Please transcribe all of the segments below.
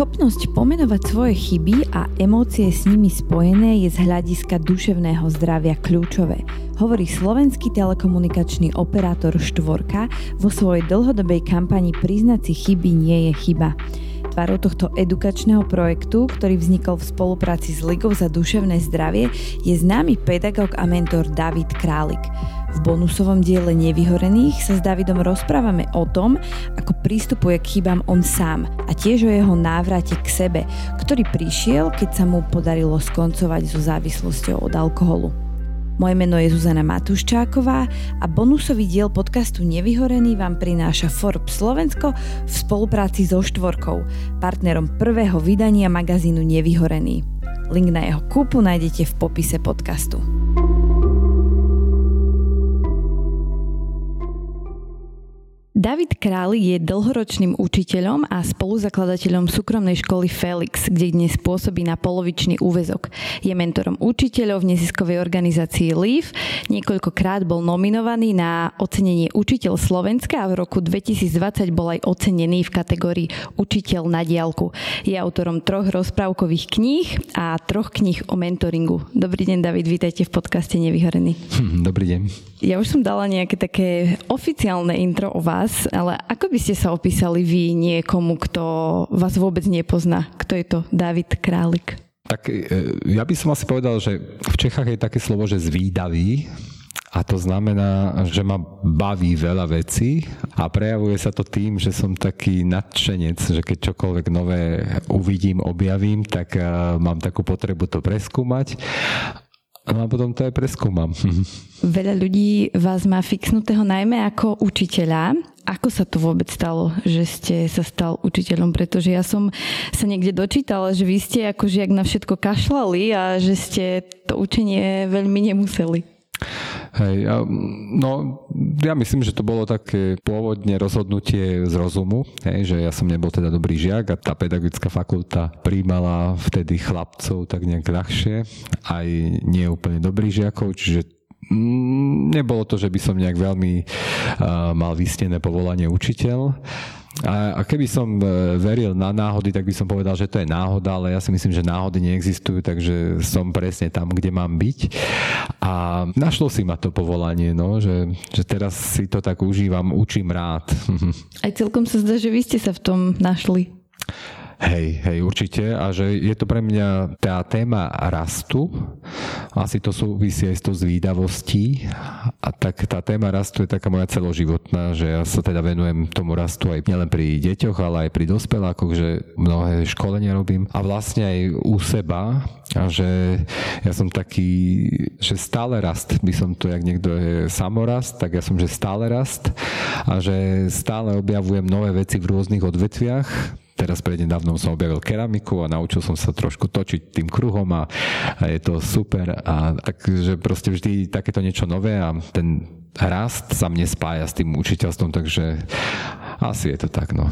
Schopnosť pomenovať svoje chyby a emócie s nimi spojené je z hľadiska duševného zdravia kľúčové, hovorí slovenský telekomunikačný operátor Štvorka vo svojej dlhodobej kampani Priznať si chyby nie je chyba. Tvárou tohto edukačného projektu, ktorý vznikol v spolupráci s Ligou za duševné zdravie, je známy pedagóg a mentor David Králik. V bonusovom diele Nevyhorených sa s Davidom rozprávame o tom, ako prístupuje k chybám on sám a tiež o jeho návrate k sebe, ktorý prišiel, keď sa mu podarilo skoncovať so závislosťou od alkoholu. Moje meno je Zuzana Matuščáková a bonusový diel podcastu Nevyhorený vám prináša Forbes Slovensko v spolupráci so Štvorkou, partnerom prvého vydania magazínu Nevyhorený. Link na jeho kúpu nájdete v popise podcastu. David Králik je dlhoročným učiteľom a spoluzakladateľom súkromnej školy Felix, kde dnes pôsobí na polovičný úväzok. Je mentorom učiteľov v neziskovej organizácii LEAF, niekoľkokrát bol nominovaný na ocenenie Učiteľ Slovenska a v roku 2020 bol aj ocenený v kategórii Učiteľ na diaľku. Je autorom 3 rozprávkových kníh a 3 kníh o mentoringu. Dobrý deň, David, vítajte v podcaste Nevyhorený. Dobrý deň. Ja už som dala nejaké také oficiálne intro o vás, ale ako by ste sa opísali vy niekomu, kto vás vôbec nepozná? Kto je to David Králik? Tak ja by som asi povedal, že v Čechách je také slovo, že zvídavý, a to znamená, že ma baví veľa vecí a prejavuje sa to tým, že som taký nadšenec, že keď čokoľvek nové uvidím, objavím, tak mám takú potrebu to preskúmať. A potom to aj preskúmam. Veľa ľudí vás má fixnutého najmä ako učiteľa. Ako sa to vôbec stalo, že ste sa stal učiteľom? Pretože ja som sa niekde dočítala, že vy ste ako žiak na všetko kašlali a že ste to učenie veľmi nemuseli. Hej, no ja myslím, že to bolo také pôvodne rozhodnutie z rozumu, hej, že ja som nebol teda dobrý žiak a tá pedagogická fakulta prijímala vtedy chlapcov tak nejak ľahšie, aj nie úplne dobrých žiakov, čiže nebolo to, že by som nejak veľmi mal vysnené povolanie učiteľ. A keby som veril na náhody, tak by som povedal, že to je náhoda, ale ja si myslím, že náhody neexistujú, takže som presne tam, kde mám byť. A našlo si ma to povolanie, no, že teraz si to tak užívam, učím rád. Aj celkom sa zdá, že vy ste sa v tom našli. Hej, určite. A že je to pre mňa tá téma rastu. Asi to súvisí aj s tou zvídavostí. A tak tá téma rastu je taká moja celoživotná, že ja sa teda venujem tomu rastu aj nielen pri deťoch, ale aj pri dospelákoch, že mnohé školenia robím. A vlastne aj u seba. A že ja som taký, že stále rast. By som to, jak niekto je samorast, tak ja som, že stále rast. A že stále objavujem nové veci v rôznych odvetviach. Teraz prednedávnom som objavil keramiku a naučil som sa trošku točiť tým kruhom a je to super. A takže proste vždy takéto niečo nové a ten rast sa mne spája s tým učiteľstvom, takže asi je to tak, no.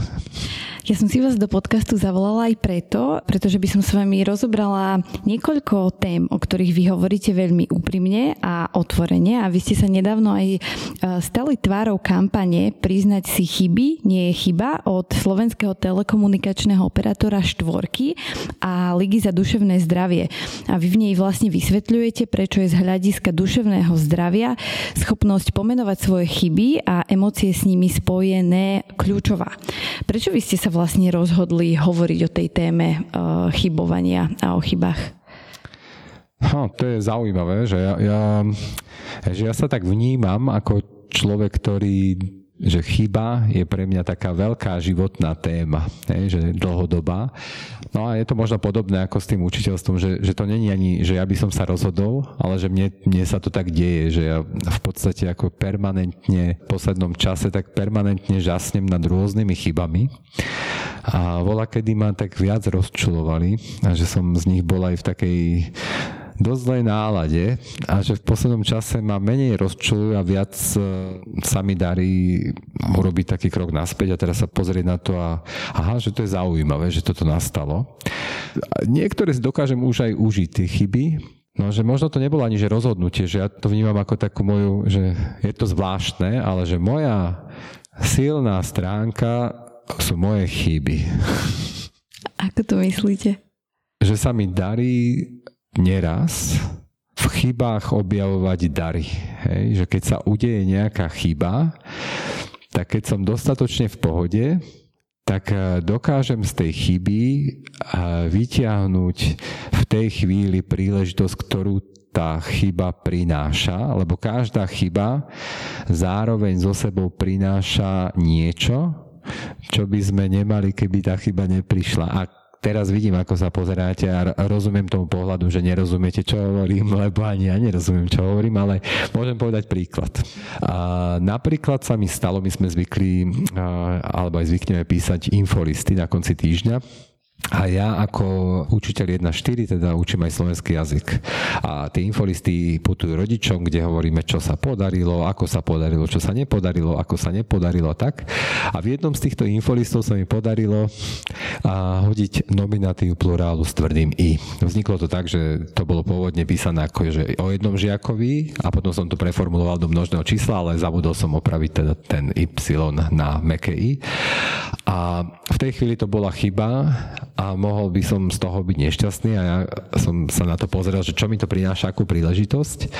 Ja som si vás do podcastu zavolala aj preto, pretože by som s vami rozobrala niekoľko tém, o ktorých vy hovoríte veľmi úprimne a otvorene a vy ste sa nedávno aj stali tvárou kampane Priznať si chyby nie je chyba od slovenského telekomunikačného operátora Štvorky a Ligy za duševné zdravie. A vy v nej vlastne vysvetľujete, prečo je z hľadiska duševného zdravia schopnosť pomenovať svoje chyby a emócie s nimi spojené kľúčová. Prečo vy ste sa vlastne rozhodli hovoriť o tej téme chybovania a o chybách? To je zaujímavé, že ja sa tak vnímam ako človek, ktorý, že chyba je pre mňa taká veľká životná téma, že dlhodobá. No a je to možno podobné ako s tým učiteľstvom, že to není ani, že ja by som sa rozhodol, ale že mne sa to tak deje, že ja v podstate ako permanentne v poslednom čase tak permanentne žasnem nad rôznymi chybami. A voľakedy ma tak viac rozčulovali a že som z nich bol aj v takej dosť zlej nálade a že v poslednom čase ma menej rozčulujú a viac sa mi darí urobiť taký krok naspäť a teraz sa pozrieť na to a aha, že to je zaujímavé, že toto nastalo. Niektoré si dokážem už aj užiť tie chyby, no že možno to nebolo ani že rozhodnutie, že ja to vnímam ako takú moju, že je to zvláštne, ale že moja silná stránka sú moje chyby. Ako to myslíte? Že sa mi darí neraz v chybách objavovať dary. Hej? Že keď sa udeje nejaká chyba, tak keď som dostatočne v pohode, tak dokážem z tej chyby vyťahnuť v tej chvíli príležitosť, ktorú tá chyba prináša, lebo každá chyba zároveň so sebou prináša niečo, čo by sme nemali, keby tá chyba neprišla. A teraz vidím, ako sa pozeráte a rozumiem tomu pohľadu, že nerozumiete, čo hovorím, lebo ani ja nerozumiem, čo hovorím, ale môžem povedať príklad. Napríklad sa mi stalo, my sme zvykli, alebo aj zvykneme písať infolisty na konci týždňa. A ja ako učiteľ 1.4 teda učím aj slovenský jazyk. A tie infolisty putujú rodičom, kde hovoríme, čo sa podarilo, ako sa podarilo, čo sa nepodarilo, ako sa nepodarilo, tak. A v jednom z týchto infolistov sa mi podarilo hodiť nominatív plurálu s tvrdým i. Vzniklo to tak, že to bolo pôvodne písané ako že o jednom žiakovi a potom som to preformuloval do množného čísla, ale zabudol som opraviť teda ten y na mäkké i. A v tej chvíli to bola chyba a mohol by som z toho byť nešťastný a ja som sa na to pozrel, že čo mi to prináša, akú príležitosť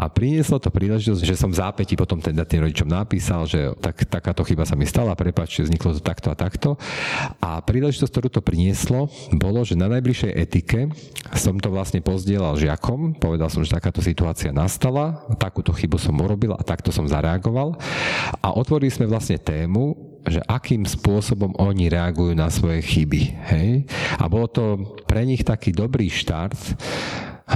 a prinieslo to príležitosť, že som v zápäti potom teda tým rodičom napísal, že takáto chyba sa mi stala, prepáčte, vzniklo to takto a takto a príležitosť, ktorú to prinieslo, bolo, že na najbližšej etike som to vlastne pozdieľal žiakom, povedal som, že takáto situácia nastala, takúto chybu som urobil a takto som zareagoval a otvorili sme vlastne tému, že akým spôsobom oni reagujú na svoje chyby. Hej? A bolo to pre nich taký dobrý štart,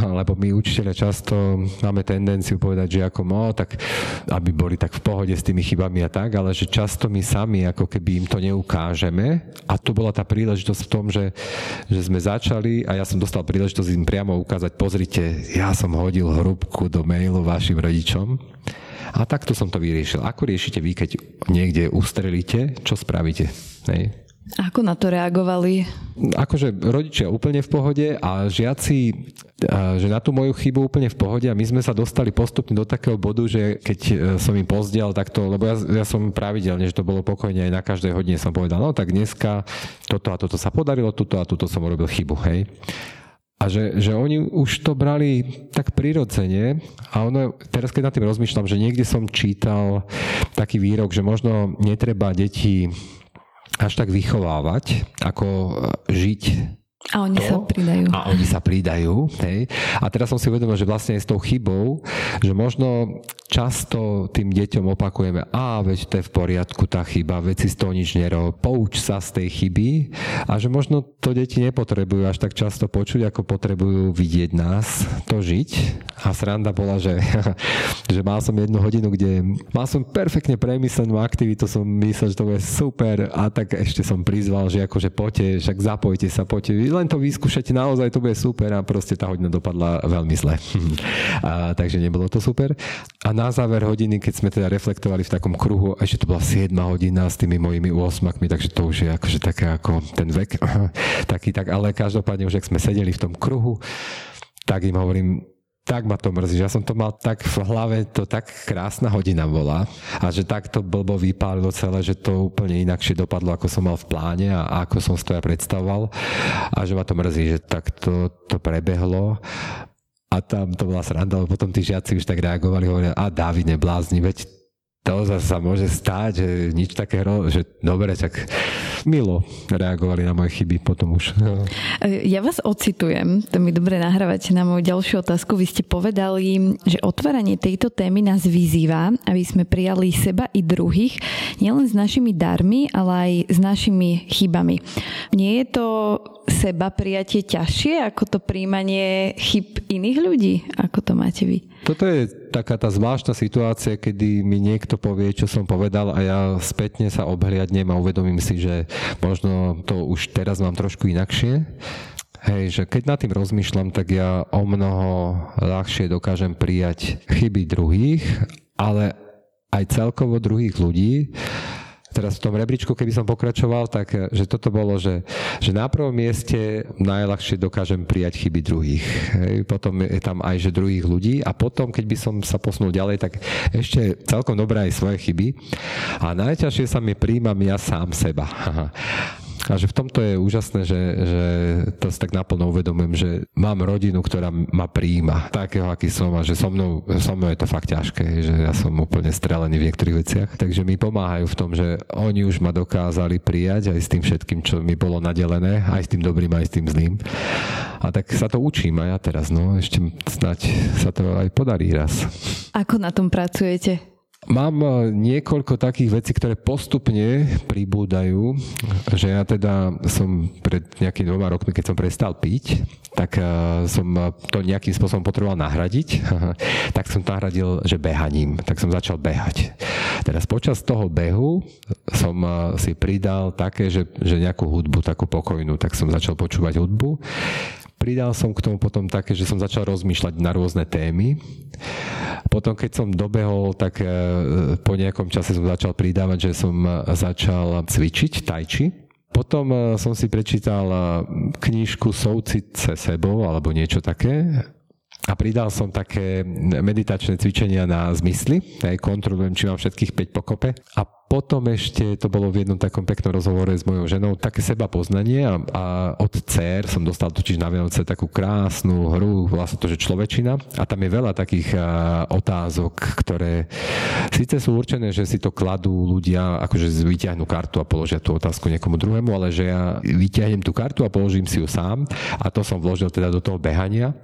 lebo my učiteľe často máme tendenciu povedať, že ako tak aby boli tak v pohode s tými chybami a tak, ale že často my sami ako keby im to neukážeme a tu bola tá príležitosť v tom, že sme začali a ja som dostal príležitosť im priamo ukázať, pozrite, ja som hodil hrúbku do mailu vašim rodičom a takto som to vyriešil. Ako riešite vy, keď niekde ustrelíte, čo spravíte? Hej. Ako na to reagovali? Akože rodičia úplne v pohode a žiaci, že na tú moju chybu úplne v pohode a my sme sa dostali postupne do takého bodu, že keď som im pozdial takto, lebo ja som pravidelne, že to bolo pokojne aj na každej hodine som povedal, no tak dneska toto a toto sa podarilo, toto a toto som urobil chybu, hej. A že oni už to brali tak prirodzene a ono, teraz keď nad tým rozmýšľam, že niekde som čítal taký výrok, že možno netreba deti až tak vychovávať, ako žiť. A oni sa pridajú. A oni sa pridajú. Hej. A teraz som si uvedomil, že vlastne je s tou chybou, že možno často tým deťom opakujeme, veď to je v poriadku tá chyba, veď si z toho nič nerob, pouč sa z tej chyby a že možno to deti nepotrebujú až tak často počuť, ako potrebujú vidieť nás to žiť. A sranda bola, že mal som jednu hodinu, kde mal som perfektne premyslenú aktivitu, som myslel, že to bude super a tak ešte som prizval, že akože poďte, však zapojte sa, poďte, len to vyskúšať, naozaj to bude super a proste tá hodina dopadla veľmi zle. Takže nebolo to super. A na záver hodiny, keď sme teda reflektovali v takom kruhu, ešte to bola 7 hodina s tými mojimi 8-makmi, takže to už je akože také ako ten vek. Taký tak, ale každopádne už, ak sme sedeli v tom kruhu, tak im hovorím, tak ma to mrzí, ja som to mal tak v hlave, to tak krásna hodina bola a že tak to blbo vypálilo celé, že to úplne inakšie dopadlo, ako som mal v pláne a ako som si to ja predstavoval a že ma to mrzí, že tak to prebehlo a tam to bola sranda, lebo potom tí žiaci už tak reagovali, hovorili, Dávid neblázni, veď to zase sa môže stáť, že nič také že dobre, tak milo reagovali na moje chyby potom už. Ja vás ocitujem, to mi dobre nahrávate na moju ďalšiu otázku. Vy ste povedali, že otváranie tejto témy nás vyzýva, aby sme prijali seba i druhých, nielen s našimi darmi, ale aj s našimi chybami. Nie je to seba prijatie ťažšie ako to príjmanie chyb iných ľudí? Ako to máte vy? Toto je taká tá zvláštna situácia, kedy mi niekto povie, čo som povedal a ja spätne sa obhliadnem a uvedomím si, že možno to už teraz mám trošku inakšie. Hej, že keď nad tým rozmýšľam, tak ja o mnoho ľahšie dokážem prijať chyby druhých, ale aj celkovo druhých ľudí. Teraz v tom rebríčku, keby som pokračoval, tak že toto bolo, že na prvom mieste najľahšie dokážem prijať chyby druhých. Hej. Potom je tam aj, že druhých ľudí a potom, keď by som sa posunul ďalej, tak ešte celkom dobré aj svoje chyby. A najťažšie sa mi prijímam ja sám seba. A že v tomto je úžasné, že to si tak naplno uvedomujem, že mám rodinu, ktorá ma prijíma takého, aký som, a že so mnou je to fakt ťažké, že ja som úplne strelený v niektorých veciach. Takže mi pomáhajú v tom, že oni už ma dokázali prijať aj s tým všetkým, čo mi bolo nadelené, aj s tým dobrým, aj s tým zlým. A tak sa to učím aj ja teraz, no ešte snáď sa to aj podarí raz. Ako na tom pracujete? Mám niekoľko takých vecí, ktoré postupne pribúdajú, že ja teda som pred nejakými 2 rokmi, keď som prestal piť, tak som to nejakým spôsobom potreboval nahradiť, tak som nahradil, že behaním, tak som začal behať. Teraz počas toho behu som si pridal také, že nejakú hudbu, takú pokojnú, tak som začal počúvať hudbu. Pridal som k tomu potom také, že som začal rozmýšľať na rôzne témy. Potom, keď som dobehol, tak po nejakom čase som začal pridávať, že som začal cvičiť tai chi. Potom som si prečítal knižku Soucit se sebou alebo niečo také a pridal som také meditačné cvičenia na zmysly. Ja kontrolujem, či mám všetkých 5 pokope. A potom ešte to bolo v jednom takom peknom rozhovore s mojou ženou také sebapoznanie a od dcér som dostal totiž na Vianoce takú krásnu hru, vlastne to, že Človečina. A tam je veľa takých otázok, ktoré síce sú určené, že si to kladú ľudia, akože vyťahnú kartu a položia tú otázku niekomu druhému, ale že ja vyťahnem tú kartu a položím si ju sám a to som vložil teda do toho behania.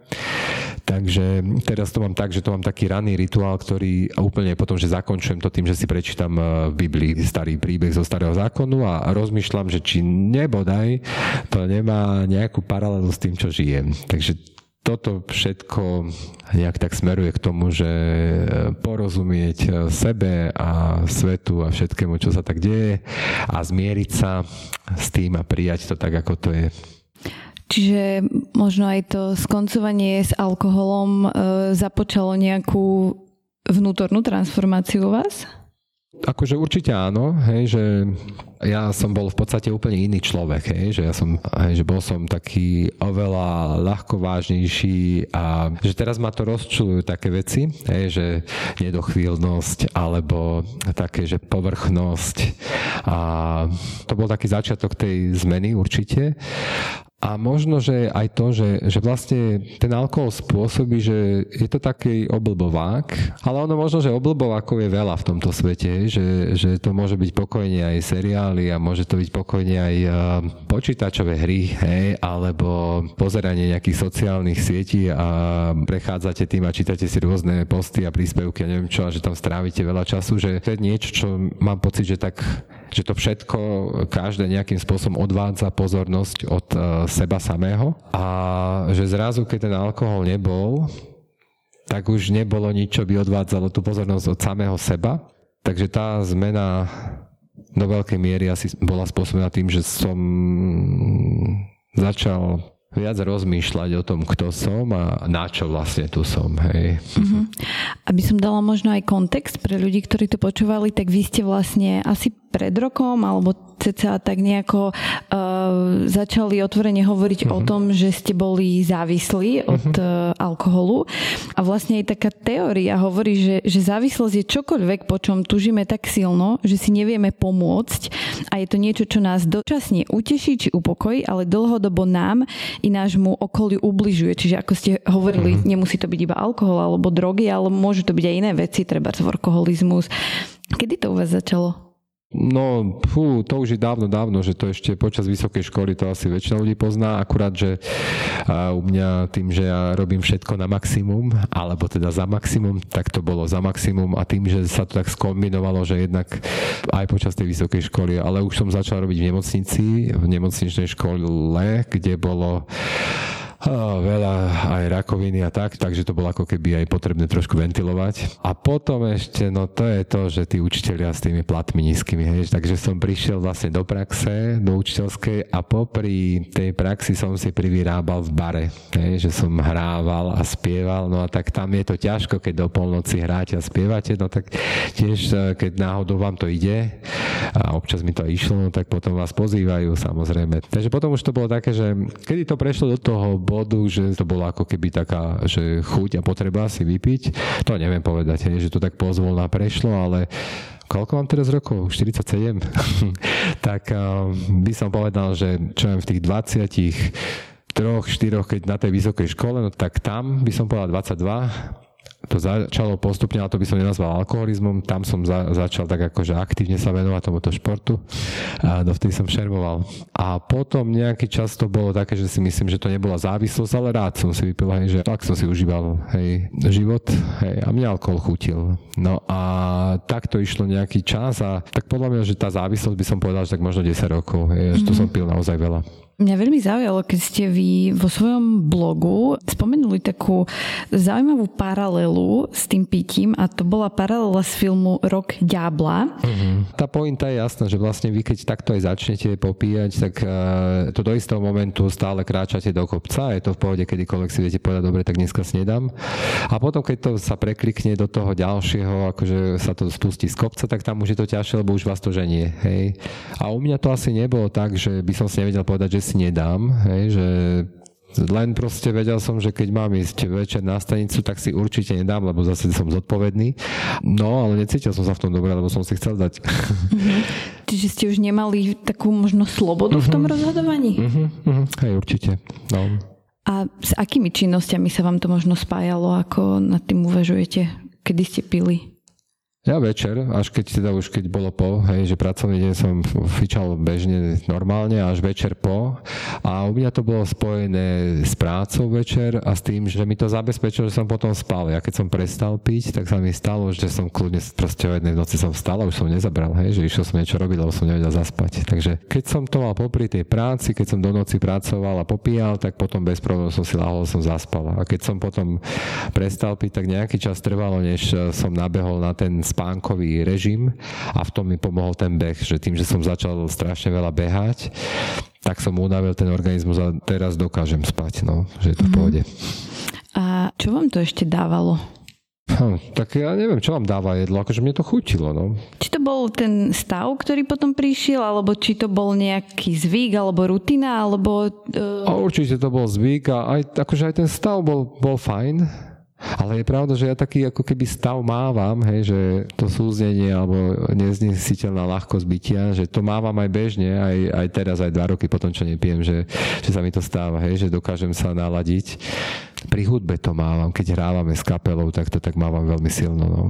Takže teraz to mám tak, že to mám taký ranný rituál, ktorý úplne potom, že zakončujem to tým, že si prečítam v Biblii starý príbeh zo Starého zákonu a rozmýšľam, že či nebodaj to nemá nejakú paralelu s tým, čo žijem. Takže toto všetko nejak tak smeruje k tomu, že porozumieť sebe a svetu a všetkému, čo sa tak deje a zmieriť sa s tým a prijať to tak, ako to je. Čiže možno aj to skoncovanie s alkoholom započalo nejakú vnútornú transformáciu u vás? Akože určite áno, hej, že ja som bol v podstate úplne iný človek, hej, že ja som, hej, že bol som taký oveľa ľahkovážnejší a že teraz ma to rozčuľujú také veci, hej, že nedochvíľnosť alebo také, že povrchnosť a to bol taký začiatok tej zmeny určite. A možno, že aj to, že vlastne ten alkohol spôsobí, že je to taký oblbovák, ale ono možno, že oblbovákov je veľa v tomto svete, že to môže byť pokojne aj seriály a môže to byť pokojne aj počítačové hry, hej, alebo pozeranie nejakých sociálnych sietí a prechádzate tým a čítate si rôzne posty a príspevky a neviem čo, a že tam strávite veľa času, že to je niečo, čo mám pocit, že tak, že to všetko každé nejakým spôsobom odvádza pozornosť od seba samého a že zrazu, keď ten alkohol nebol, tak už nebolo nič, čo by odvádzalo tú pozornosť od samého seba. Takže tá zmena do veľkej miery asi bola spôsobená tým, že som začal viac rozmýšľať o tom, kto som a na čo vlastne tu som. Hej. Uh-huh. Aby som dala možno aj kontext pre ľudí, ktorí to počúvali, tak vy ste vlastne asi pred rokom alebo cca tak nejako začali otvorene hovoriť uh-huh. o tom, že ste boli závislí od alkoholu. A vlastne aj taká teória hovorí, že závislosť je čokoľvek, po čom tužíme tak silno, že si nevieme pomôcť a je to niečo, čo nás dočasne uteší či upokojí, ale dlhodobo nám i nášmu okoliu ubližuje. Čiže ako ste hovorili, nemusí to byť iba alkohol alebo drogy, ale môžu to byť aj iné veci, trebárs workoholizmus. Kedy to u vás začalo? No, to už je dávno, že to ešte počas vysokej školy to asi väčšina ľudí pozná, akurát, že u mňa tým, že ja robím všetko na maximum, alebo teda za maximum, tak to bolo za maximum a tým, že sa to tak skombinovalo, že jednak aj počas tej vysokej školy, ale už som začal robiť v nemocnici, v nemocničnej škole, kde bolo veľa aj rakoviny a tak, takže to bolo ako keby aj potrebné trošku ventilovať. A potom ešte, no to je to, že tí učitelia s tými platmi nízkymi, hej, takže som prišiel vlastne do praxe, do učiteľskej a popri tej praxi som si privyrábal v bare, hej, že som hrával a spieval, no a tak tam je to ťažko, keď do polnoci hráte a spievate, no tak tiež, keď náhodou vám to ide a občas mi to išlo, no tak potom vás pozývajú samozrejme. Takže potom už to bolo také, že kedy to prešlo do toho bodu, že to bola ako keby taká, že chuť a potreba si vypiť. To neviem povedať, že to tak pozvolna prešlo, ale koľko mám teraz rokov? 47. Tak by som povedal, že čo viem, v tých 23, 4, keď na tej vysokej škole, no tak tam by som povedal 22. To začalo postupne, ale to by som nenazval alkoholizmom. Tam som začal tak akože aktívne sa venovať tomuto športu. Dovtedy som šermoval. A potom nejaký čas to bolo také, že si myslím, že to nebola závislosť, ale rád som si vypil, hej, že tak som si užíval, hej, život, hej, a mňa alkohol chutil. No a tak to išlo nejaký čas a tak podľa mňa, že tá závislosť by som povedal, že tak možno 10 rokov, hej, že to som pil naozaj veľa. Mňa veľmi zaujalo, keď ste vy vo svojom blogu spomenuli takú zaujímavú paralelu s tým pitím a to bola paralela z filmu Rok ďábla. Tá pointa je jasná, že vlastne vy keď takto aj začnete popíjať, tak to do istého momentu stále kráčate do kopca, je to v pohode, kedykoľvek si viete povedať, dobre, tak dneska snedám. A potom, keď to sa preklikne do toho ďalšieho, akože sa to spustí z kopca, tak tam už je to ťažšie, lebo už vás to ženie. Hej? A u mňa to asi nebolo tak, že by som si nevedel povedať, že si nedám, hej, že len proste vedel som, že keď mám ísť večer na stanicu, tak si určite nedám, lebo zase som zodpovedný. No, ale necítil som sa v tom dobre, lebo som si chcel dať. Čiže ste už nemali takú možno slobodu v tom rozhodovaní? Hej, určite. No. A s akými činnosťami sa vám to možno spájalo, ako nad tým uvažujete, kedy ste pili? Ja večer, až keď teda už keď bolo po, hej, že pracovný deň som fičal bežne normálne, až večer po. A u mňa to bolo spojené s prácou večer a s tým, že mi to zabezpečilo, že som potom spal. Ja keď som prestal piť, tak sa mi stalo, že som kľudne proste o jednej v noci som vstal a už som nezabral, hej, že išiel som niečo robiť, lebo som nevedel zaspať. Takže keď som to mal popri tej práci, keď som do noci pracoval a popíjal, tak potom bez problémov som si lahol, som zaspal. A keď som potom prestal piť, tak nejaký čas trvalo, než som nabehol na ten spánkový režim a v tom mi pomohol ten beh, že tým, že som začal strašne veľa behať, tak som unavil ten organizmus a teraz dokážem spať, no, že je to v pohode. A čo vám to ešte dávalo? Tak ja neviem, čo vám dáva jedlo, akože mne to chutilo, no. Či to bol ten stav, ktorý potom prišiel, alebo či to bol nejaký zvyk, alebo rutina, alebo... Určite to bol zvyk a aj ten stav bol fajn. Ale je pravda, že ja taký ako keby stav mávam, hej, že to súznenie alebo neznesiteľná ľahkosť bytia, že to mávam aj bežne, aj teraz, aj 2 roky potom, čo nepijem, že sa mi to stáva, hej, že dokážem sa naladiť. Pri hudbe to mávam, keď hrávame s kapelou, tak to tak mávam veľmi silno. No.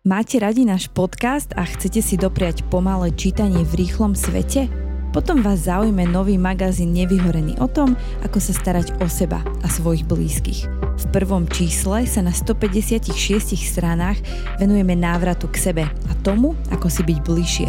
Máte radi náš podcast a chcete si dopriať pomalé čítanie v rýchlom svete? Potom vás zaujme nový magazín Nevyhorený o tom, ako sa starať o seba a svojich blízkych. V prvom čísle sa na 156 stranách venujeme návratu k sebe a tomu, ako si byť bližšie.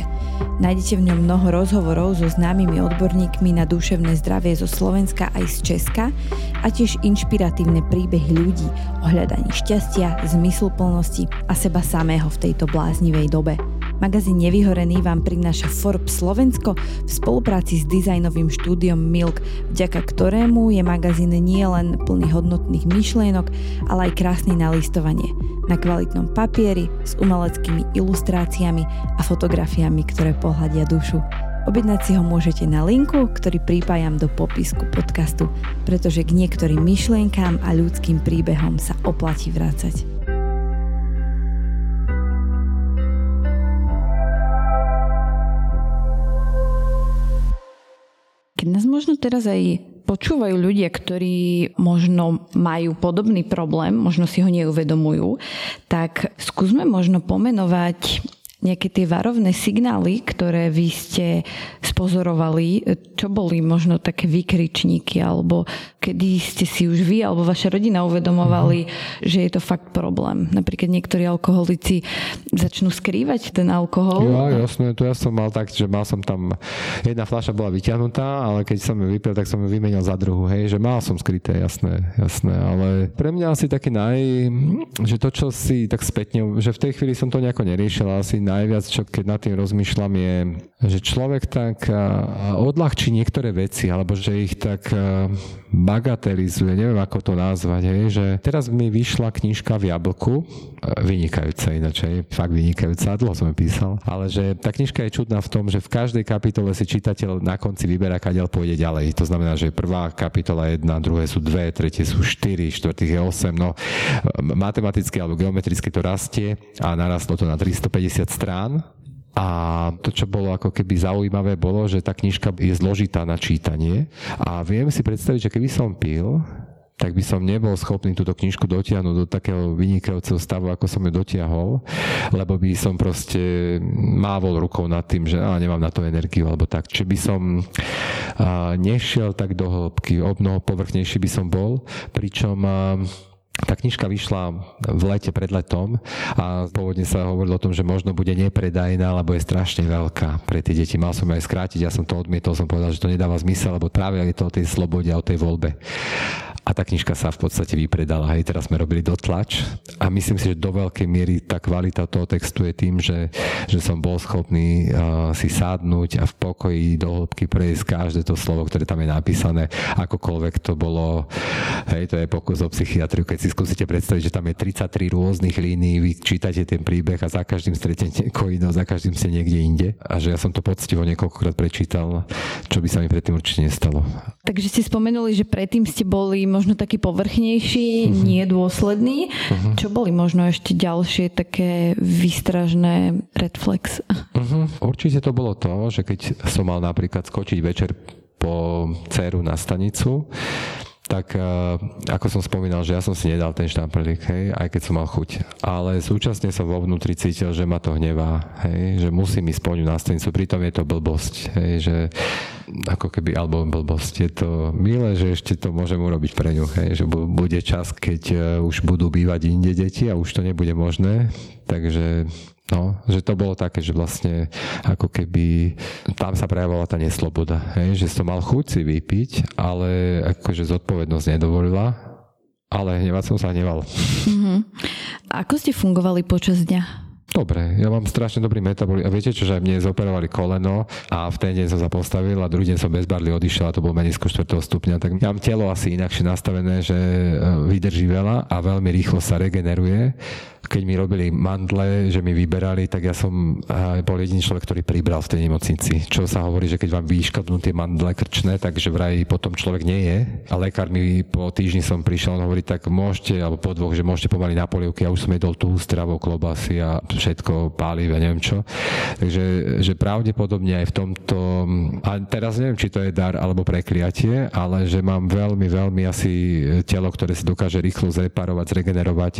Nájdete v ňom mnoho rozhovorov so známymi odborníkmi na duševné zdravie zo Slovenska aj z Česka a tiež inšpiratívne príbehy ľudí o hľadaní šťastia, zmysluplnosti a seba samého v tejto bláznivej dobe. Magazín Nevyhorený vám prináša Forbes Slovensko v spolupráci s dizajnovým štúdiom Milk, vďaka ktorému je magazín nielen plný hodnotných myšlienok, ale aj krásny na listovanie. Na kvalitnom papieri, s umeleckými ilustráciami a fotografiami, ktoré pohľadia dušu. Objednať si ho môžete na linku, ktorý pripájam do popisku podcastu, pretože k niektorým myšlienkám a ľudským príbehom sa oplatí vrácať. Keď nás možno teraz aj počúvajú ľudia, ktorí možno majú podobný problém, možno si ho neuvedomujú, tak skúsme možno pomenovať nejaké tie varovné signály, ktoré vy ste spozorovali, čo boli možno také výkričníky, alebo kedy ste si už vy alebo vaša rodina uvedomovali, že je to fakt problém. Napríklad niektorí alkoholici začnú skrývať ten alkohol. Jo, jasné, to ja som mal tak, že mal som tam, jedna fľaša bola vyťahnutá, ale keď som ju vypil, tak som ju vymenil za druhú, hej, že mal som skryté, jasné, ale pre mňa asi taký že to, čo si tak spätne, že v tej chvíli som to nejako neriešil, asi najviac, čo keď nad tým rozmýšľam, je, že človek tak odľahčí niektoré veci, alebo že ich tak bagatelizuje, neviem ako to nazvať, hej, že teraz mi vyšla knižka v Jablku, vynikajúca ináč, fakt vynikajúca, dlho som ju písal, ale že tá knižka je čudná v tom, že v každej kapitole si čitateľ na konci vyberá, kadeľ pôjde ďalej. To znamená, že prvá kapitola je jedna, druhé sú dve, tretie sú štyri, štvrtých je osem, no matematicky alebo geometricky to rastie a narastlo to na 350 strán. A to, čo bolo ako keby zaujímavé, bolo, že tá knižka je zložitá na čítanie a viem si predstaviť, že keby som pil, tak by som nebol schopný túto knižku dotiahnuť do takého vynikajúceho stavu, ako som ju dotiahol, lebo by som proste mávol rukou nad tým, že nemám na to energiu, alebo tak. Či by som nešiel tak do hĺbky, o mnoho povrchnejší by som bol, pričom tá knižka vyšla v lete, pred letom a pôvodne sa hovorilo o tom, že možno bude nepredajná, lebo je strašne veľká pre tie deti. Mal som ju aj skrátiť, ja som to odmietol, som povedal, že to nedáva zmysel, lebo práve je to o tej slobode a o tej voľbe. A tá knižka sa v podstate vypredala. Hej, teraz sme robili dotlač a myslím si, že do veľkej miery tá kvalita toho textu je tým, že som bol schopný si sadnúť a v pokoji do hĺbky prejsť každé to slovo, ktoré tam je napísané, akokoľvek to bolo. Hej, to je pokus o psychiatriu. Keď si skúsite predstaviť, že tam je 33 rôznych línií, vy čítate ten príbeh a za každým stretnete koino, za každým ste niekde inde. A že ja som to poctivo niekoľkokrát prečítal, čo by sa mi predtým určite nestalo. Takže ste spomenuli, že predtým ste boli možno taký povrchnejší, nedôsledný. Čo boli možno ešte ďalšie také výstražné red flags? Určite to bolo to, že keď som mal napríklad skočiť večer po dceru na stanicu, tak ako som spomínal, že ja som si nedal ten štamprlík, hej, aj keď som mal chuť. Ale súčasne som vo vnútri cítil, že ma to hnevá, hej, že musím ísť po ňu na stanicu, pritom je to blbosť, hej, že ako keby, alebo blbosť, je to milé, že ešte to môžem urobiť pre ňu, hej, že bude čas, keď už budú bývať inde deti a už to nebude možné, takže že to bolo také, že vlastne ako keby tam sa prejavovala tá nesloboda, hej? Že som mal chuť si vypiť, ale akože zodpovednosť nedovolila, ale hnevať som sa hneval. Ako ste fungovali počas dňa? Dobre, ja mám strašne dobrý metabolizmus. A viete čo, že mne zoperovali koleno a v ten deň som sa postavil a druhý deň som bez barly odišiel a to bol meniskus 4. stupňa. Tak mám telo asi inakšie nastavené, že vydrží veľa a veľmi rýchlo sa regeneruje. Keď mi robili mandle, že mi vyberali, tak ja som bol jediný človek, ktorý pribral v tej nemocnici. Čo sa hovorí, že keď vám vyškladnú tie mandle krčné, takže vraj potom človek nie je. A lekár mi po týždni som prišiel, on hovorí, tak môžete, alebo po dvoch, že môžete pomaly na polievky. Ja už som jedol tú stravou klobasy a všetko pálivé, neviem čo. Takže že pravdepodobne aj v tomto, a teraz neviem, či to je dar alebo prekliatie, ale že mám veľmi, veľmi asi telo, ktoré si dokáže rýchlo zreparovať, zregenerovať.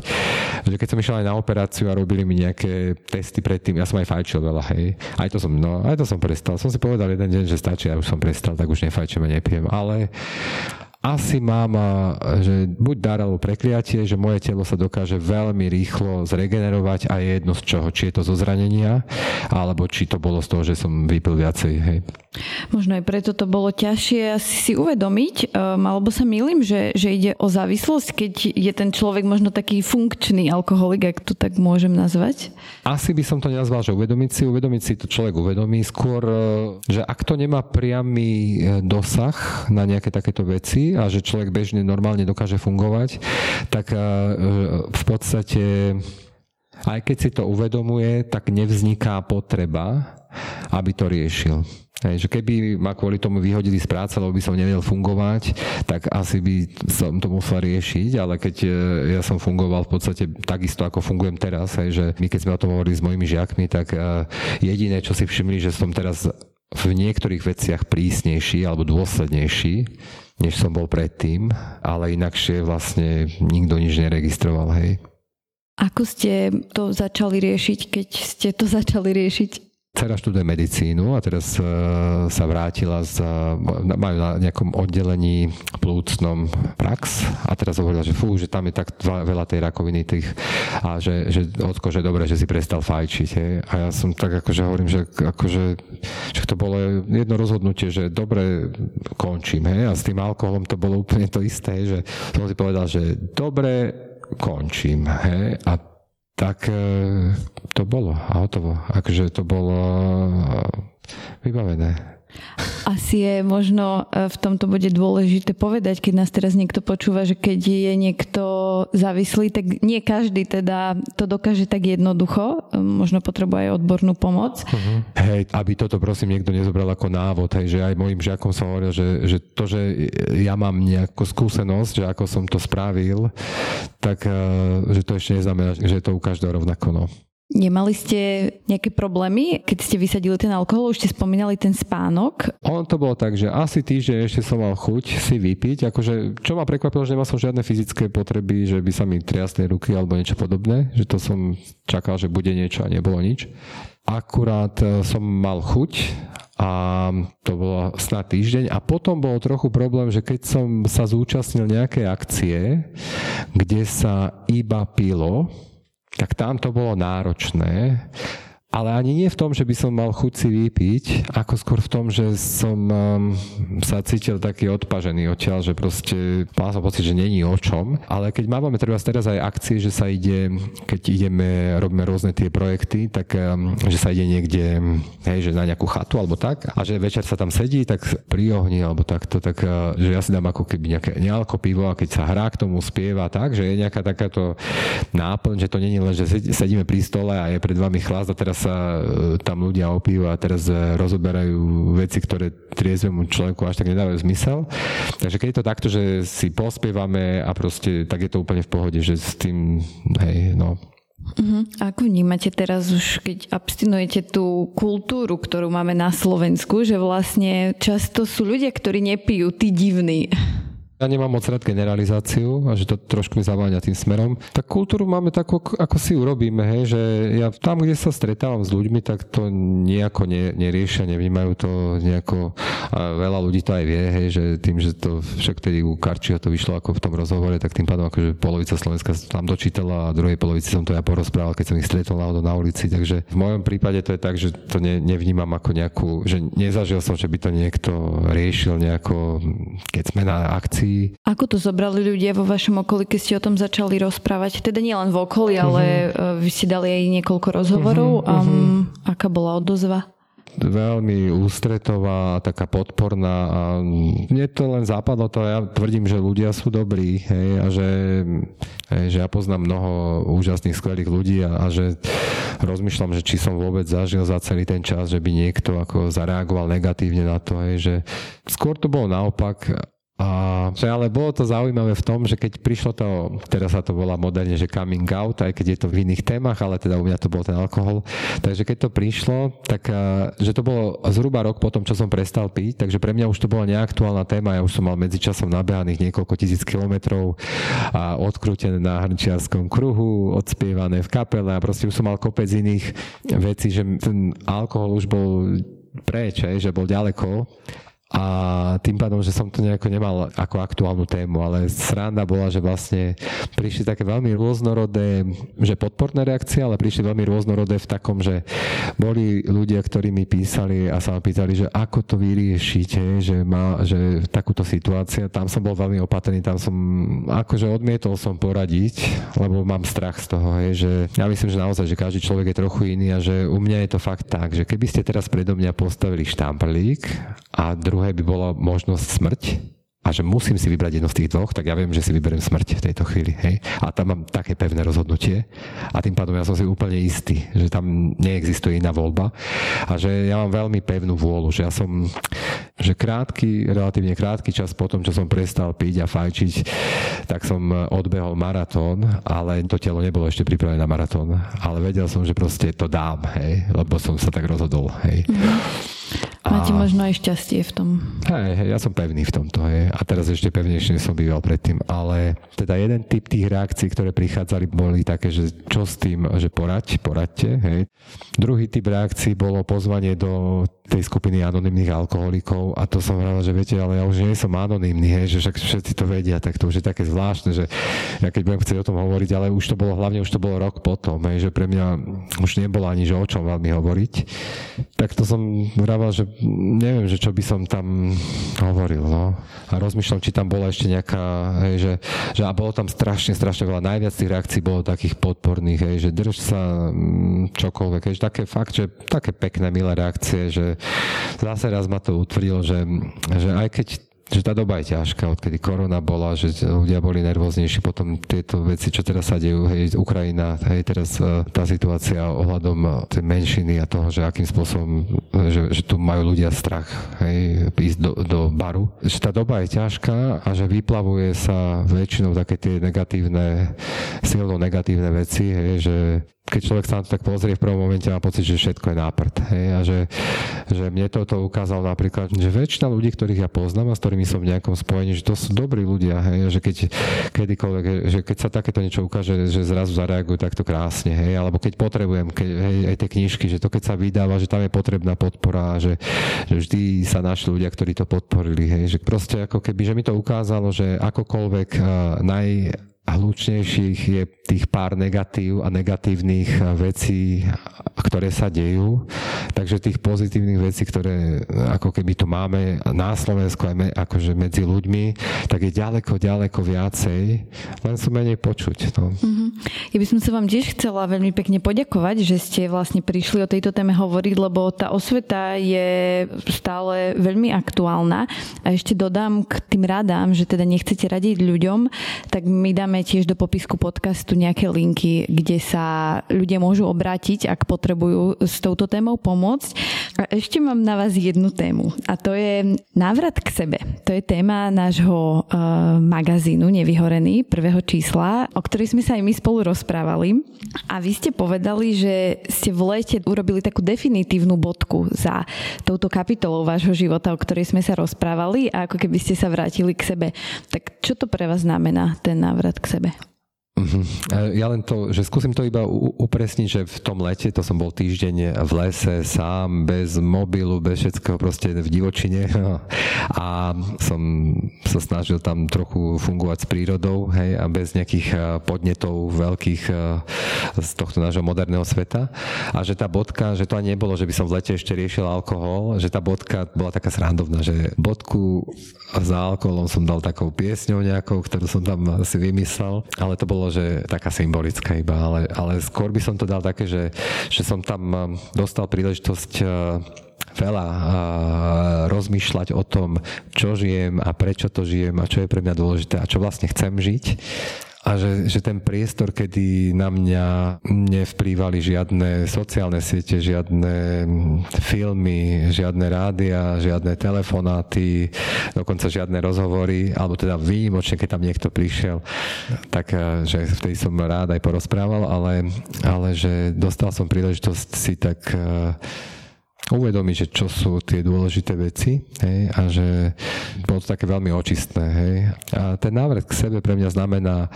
Že keď som išiel aj na operáciu a robili mi nejaké testy predtým, ja som aj fajčil veľa, hej. Aj to som prestal. Som si povedal jeden deň, že stačí, ja už som prestal, tak už nefajčím a nepijem, ale asi mám, že buď dar alebo prekliatie, že moje telo sa dokáže veľmi rýchlo zregenerovať a je jedno z čoho, či je to zo zranenia, alebo či to bolo z toho, že som vypil viacej. Hej. Možno aj preto to bolo ťažšie si uvedomiť, alebo sa mýlim, že ide o závislosť, keď je ten človek možno taký funkčný alkoholik, ak to tak môžem nazvať. Asi by som to nazval, že uvedomiť si to človek uvedomí skôr, že ak to nemá priamy dosah na nejaké takéto veci, a že človek bežne normálne dokáže fungovať, tak v podstate, aj keď si to uvedomuje, tak nevzniká potreba, aby to riešil. Hej, že keby ma kvôli tomu vyhodili z práce, lebo by som nevedel fungovať, tak asi by som to musel riešiť, ale keď ja som fungoval v podstate takisto, ako fungujem teraz, hej, že my keď sme o tom hovorili s mojimi žiakmi, tak jediné, čo si všimli, že som teraz v niektorých veciach prísnejší alebo dôslednejší, než som bol predtým, ale inakšie vlastne nikto nič neregistroval, hej. Ako ste to začali riešiť, keď ste to začali riešiť? Dcera študuje medicínu a teraz sa vrátila majú na nejakom oddelení plúcnom prax a teraz hovorila, že že tam je tak veľa tej rakoviny tých a že odko, že dobre, že si prestal fajčiť. Hej. A ja som tak akože hovorím, že to bolo jedno rozhodnutie, že dobre, končím. Hej. A s tým alkoholom to bolo úplne to isté, hej, že som si povedal, že dobre, končím. Hej. A tak to bolo a hotovo. Akože to bolo vybavené. Asi je možno v tomto bode dôležité povedať, keď nás teraz niekto počúva, že keď je niekto závislý, tak nie každý teda to dokáže tak jednoducho, možno potrebuje aj odbornú pomoc. Uh-huh. Hej, aby toto prosím niekto nezobral ako návod, hej, že aj mojim žiakom som hovoril, že to, že ja mám nejakú skúsenosť, že ako som to spravil, tak že to ešte neznamená, že to u každého rovnako, no. Nemali ste nejaké problémy, keď ste vysadili ten alkohol? Už ste spomínali ten spánok. On to bolo tak, že asi týždeň ešte som mal chuť si vypiť. Akože, čo ma prekvapilo, že nemal som žiadne fyzické potreby, že by sa mi triasli ruky alebo niečo podobné. Že to som čakal, že bude niečo a nebolo nič. Akurát som mal chuť a to bolo snad týždeň. A potom bol trochu problém, že keď som sa zúčastnil nejakej akcie, kde sa iba pilo, tak tam to bolo náročné, ale ani nie v tom, že by som mal chuť si vypiť, ako skôr v tom, že som sa cítil taký odpažený odtiaľ, že proste mal som pocit, že není o čom. Ale keď máme teraz aj akcie, že sa ide, keď ideme, robíme rôzne tie projekty, tak že sa ide niekde, hej, že na nejakú chatu alebo tak, a že večer sa tam sedí, tak pri ohni alebo takto, tak že ja si dám ako keby nejaké nealko pivo a keď sa hrá k tomu spieva tak, že je nejaká takáto náplň, že to není len, že sedíme pri stole a je pred vami chlast a teraz sa tam ľudia opívajú a teraz rozoberajú veci, ktoré triezvemu človeku až tak nedávajú zmysel. Takže keď je to takto, že si pospievame a proste tak je to úplne v pohode, že s tým, hej, no. Uh-huh. A ako vnímate teraz už, keď abstinujete tú kultúru, ktorú máme na Slovensku, že vlastne často sú ľudia, ktorí nepijú, tí divní. Ja nemám moc rád generalizáciu a že to trošku mi zaváňa tým smerom. Tak kultúru máme takú, ako si ju robíme, hej, že ja tam, kde sa stretávam s ľuďmi, tak to nejako neriešia, nevnímajú to nejako, a veľa ľudí to aj vie, hej, že tým, že to však tedy u Karčiho to vyšlo ako v tom rozhovore, tak tým pádom akože polovica Slovenska tam dočítala a druhej polovici som to ja porozprával, keď som ich stretol na ulici, takže v mojom prípade to je tak, že to nevnímam ako nejakú, že nezažil som, že by to niekto riešil nejako, keď sme na akcii. Ako to zobrali ľudia vo vašom okolí, keď ste o tom začali rozprávať? Teda nie len v okolí, ale vy ste dali aj niekoľko rozhovorov. Aká bola odozva? Veľmi ústretová, taká podporná a mne to len zapadlo, to ja tvrdím, že ľudia sú dobrí, hej, a že ja poznám mnoho úžasných, skvelých ľudí a že rozmýšľam, že či som vôbec zažil za celý ten čas, že by niekto ako zareagoval negatívne na to, hej, že skôr to bolo naopak. Ale bolo to zaujímavé v tom, že keď prišlo to, teraz sa to volá moderne, že coming out, aj keď je to v iných témach, ale teda u mňa to bol ten alkohol. Takže keď to prišlo, tak že to bolo zhruba rok potom, čo som prestal piť, takže pre mňa už to bola neaktuálna téma, ja už som mal medzičasom nabehaných niekoľko tisíc kilometrov a odkrútené na hrnčiarskom kruhu, odspievané v kapele a proste už som mal kopec iných vecí, že ten alkohol už bol preč, že bol ďaleko. A tým pádom, že som to nejako nemal ako aktuálnu tému, ale sranda bola, že vlastne prišli také veľmi rôznorodé, že podporné reakcie, ale prišli veľmi rôznorodé v takom, že boli ľudia, ktorí mi písali a sa ma pýtali, že ako to vyriešite, že takúto situáciu, tam som bol veľmi opatrný, tam som akože odmietol som poradiť, lebo mám strach z toho, že ja myslím, že naozaj, že každý človek je trochu iný a že u mňa je to fakt tak, že keby ste teraz predo mňa postavili štamprlík a druhé by bola možnosť smrť a že musím si vybrať jedno z tých dvoch, tak ja viem, že si vyberiem smrť v tejto chvíli. Hej? A tam mám také pevné rozhodnutie a tým pádom ja som si úplne istý, že tam neexistuje iná voľba a že ja mám veľmi pevnú vôľu, že ja som relatívne krátky čas po tom, čo som prestal piť a fajčiť, tak som odbehol maratón, ale to telo nebolo ešte pripravené na maratón, ale vedel som, že proste to dám, hej? Lebo som sa tak rozhodol. Hej. Máte možno aj šťastie v tom. Hej, ja som pevný v tomto. Hej. A teraz ešte pevnejšie som býval predtým. Ale teda jeden typ tých reakcií, ktoré prichádzali, boli také, že čo s tým, že poradte. Hej. Druhý typ reakcií bolo pozvanie do tej skupiny anonymných alkoholikov a to som hovoril, že viete, ale ja už nie som anonymný, hej, že však všetci to vedia, tak to už je také zvláštne, že ja keď budem chcieť o tom hovoriť, ale už to bolo rok potom, hej, že pre mňa už nebolo ani že o čom veľmi hovoriť. Tak to som hovoril, že neviem, že čo by som tam hovoril, no. A rozmýšľam, či tam bola ešte nejaká, hej, že a bolo tam strašne veľa, najviac tých reakcií bolo takých podporných, hej, že drž sa čokoľvek, hej, také fakt, že také pekné, milé reakcie, že zase raz ma to utvrdilo, že aj keď že tá doba je ťažká, odkedy korona bola, že ľudia boli nervóznejší, potom tieto veci, čo teraz sa dejú, hej, Ukrajina, hej, teraz tá situácia ohľadom tej menšiny a toho, že akým spôsobom, že tu majú ľudia strach, hej, ísť do baru. Že tá doba je ťažká a že vyplavuje sa väčšinou také tie negatívne, silno negatívne veci, hej, že keď človek sa na to tak pozrie v prvom momente, má pocit, že všetko je na prd. Hej? A že mne toto ukázalo napríklad, že väčšina ľudí, ktorých ja poznám a s ktorými som v nejakom spojení, že to sú dobrí ľudia. Hej? Že keď kedykoľvek, že keď sa takéto niečo ukáže, že zrazu zareagujú takto krásne. Hej? Alebo keď potrebujem hej, aj tie knižky, že to keď sa vydáva, že tam je potrebná podpora, že vždy sa našli ľudia, ktorí to podporili. Hej? Že proste ako keby, že mi to ukázalo, že akokoľvek hlučnejších je tých pár negatív a negatívnych vecí, ktoré sa dejú. Takže tých pozitívnych vecí, ktoré ako keby tu máme na Slovensku aj akože medzi ľuďmi, tak je ďaleko viacej, len sú menej počuť. No. Mm-hmm. Ja by som sa vám tiež chcela veľmi pekne poďakovať, že ste vlastne prišli o tejto téme hovoriť, lebo tá osveta je stále veľmi aktuálna. A ešte dodám k tým radám, že teda nechcete radiť ľuďom, tak my dáme tiež do popisku podcastu nejaké linky, kde sa ľudia môžu obrátiť, ak potrebujú s touto témou pomôcť. A ešte mám na vás jednu tému a to je návrat k sebe. To je téma nášho magazínu Nevyhorený, 1. čísla, o ktorej sme sa aj my spolu rozprávali. A vy ste povedali, že ste v lete urobili takú definitívnu bodku za touto kapitolou vášho života, o ktorej sme sa rozprávali a ako keby ste sa vrátili k sebe. Tak čo to pre vás znamená, ten návrat k sebe? Ja len to, že skúsim to iba upresniť, že v tom lete, to som bol týždeň v lese, sám, bez mobilu, bez všetkého, proste v divočine a som sa snažil tam trochu fungovať s prírodou, hej, a bez nejakých podnetov veľkých z tohto nášho moderného sveta a že tá bodka, že to ani nebolo, že by som v lete ešte riešil alkohol, že tá bodka bola taká srandovná, že bodku za alkoholom som dal takou piesňou nejakou, ktorú som tam si vymyslel, ale to bolo že taká symbolická iba, ale skôr by som to dal také, že som tam dostal príležitosť veľa rozmýšľať o tom, čo žijem a prečo to žijem a čo je pre mňa dôležité a čo vlastne chcem žiť. A že ten priestor, kedy na mňa nevplývali žiadne sociálne siete, žiadne filmy, žiadne rádia, žiadne telefonáty, dokonca žiadne rozhovory, alebo teda výnimočne, keď tam niekto prišiel, tak že vtedy som rád aj porozprával, ale že dostal som príležitosť si tak uvedomiť, že čo sú tie dôležité veci, hej, a že bolo to také veľmi očistné. Hej. A ten návrat k sebe pre mňa znamená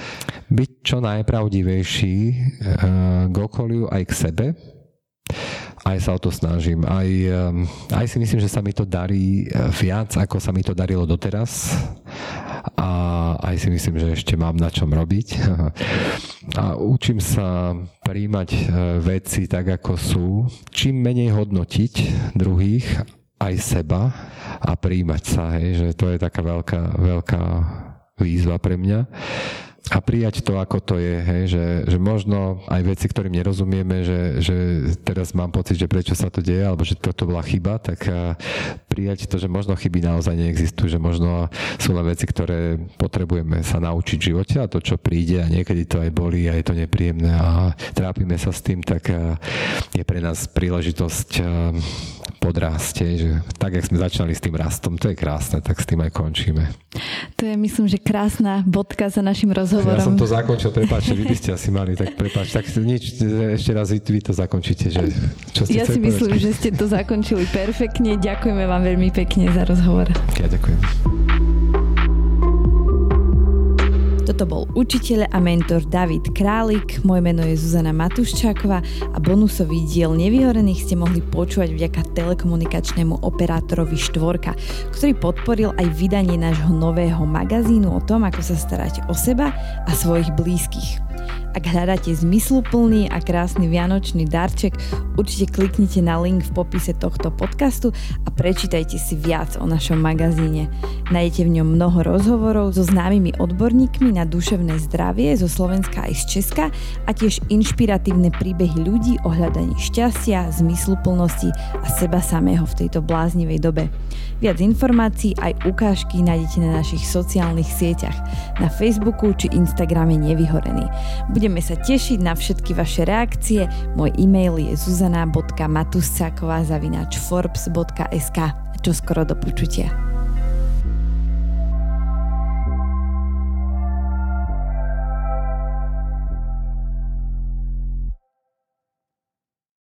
byť čo najpravdivejší k okoliu aj k sebe. Aj sa o to snažím. Aj si myslím, že sa mi to darí viac, ako sa mi to darilo doteraz. A aj si myslím, že ešte mám na čom robiť. A učím sa prijímať veci tak, ako sú. Čím menej hodnotiť druhých, aj seba a prijímať sa. Hej, že to je taká veľká výzva pre mňa. A prijať to, ako to je, hej, že možno aj veci, ktorým nerozumieme, že teraz mám pocit, že prečo sa to deje, alebo že toto bola chyba, tak prijať to, že možno chyby naozaj neexistujú, že možno sú len veci, ktoré potrebujeme sa naučiť v živote a to, čo príde a niekedy to aj bolí a je to nepríjemné a trápime sa s tým, tak je pre nás príležitosť podrásť, že tak, jak sme začali s tým rastom, to je krásne, tak s tým aj končíme. To je, myslím, že krásna bodka za našim rozhovorom. Ja som to zakončil, prepáč, vy by ste asi mali, tak prepáč, tak nič, ešte raz vy to zakončíte, že čo ste chceli povedať? Ja si myslím, že ste to zakončili perfektne, ďakujeme vám veľmi pekne za rozhovor. Ja ďakujem. Toto bol učiteľ a mentor David Králik, moje meno je Zuzana Matuščáková a bonusový diel Nevyhorených ste mohli počúvať vďaka telekomunikačnému operátorovi Štvorka, ktorý podporil aj vydanie nášho nového magazínu o tom, ako sa starať o seba a svojich blízkych. Ak hľadáte zmysluplný a krásny vianočný darček, určite kliknite na link v popise tohto podcastu a prečítajte si viac o našom magazíne. Nájdete v ňom mnoho rozhovorov so známymi odborníkmi na duševné zdravie zo Slovenska aj z Česka a tiež inšpiratívne príbehy ľudí o hľadaní šťastia, zmysluplnosti a seba samého v tejto bláznivej dobe. Viac informácií aj ukážky nájdete na našich sociálnych sieťach, na Facebooku či Instagrame Nevyhorený. Budeme sa tešiť na všetky vaše reakcie. Môj e-mail je zuzana.matuščáková@forbes.sk. Čo skoro do počutia.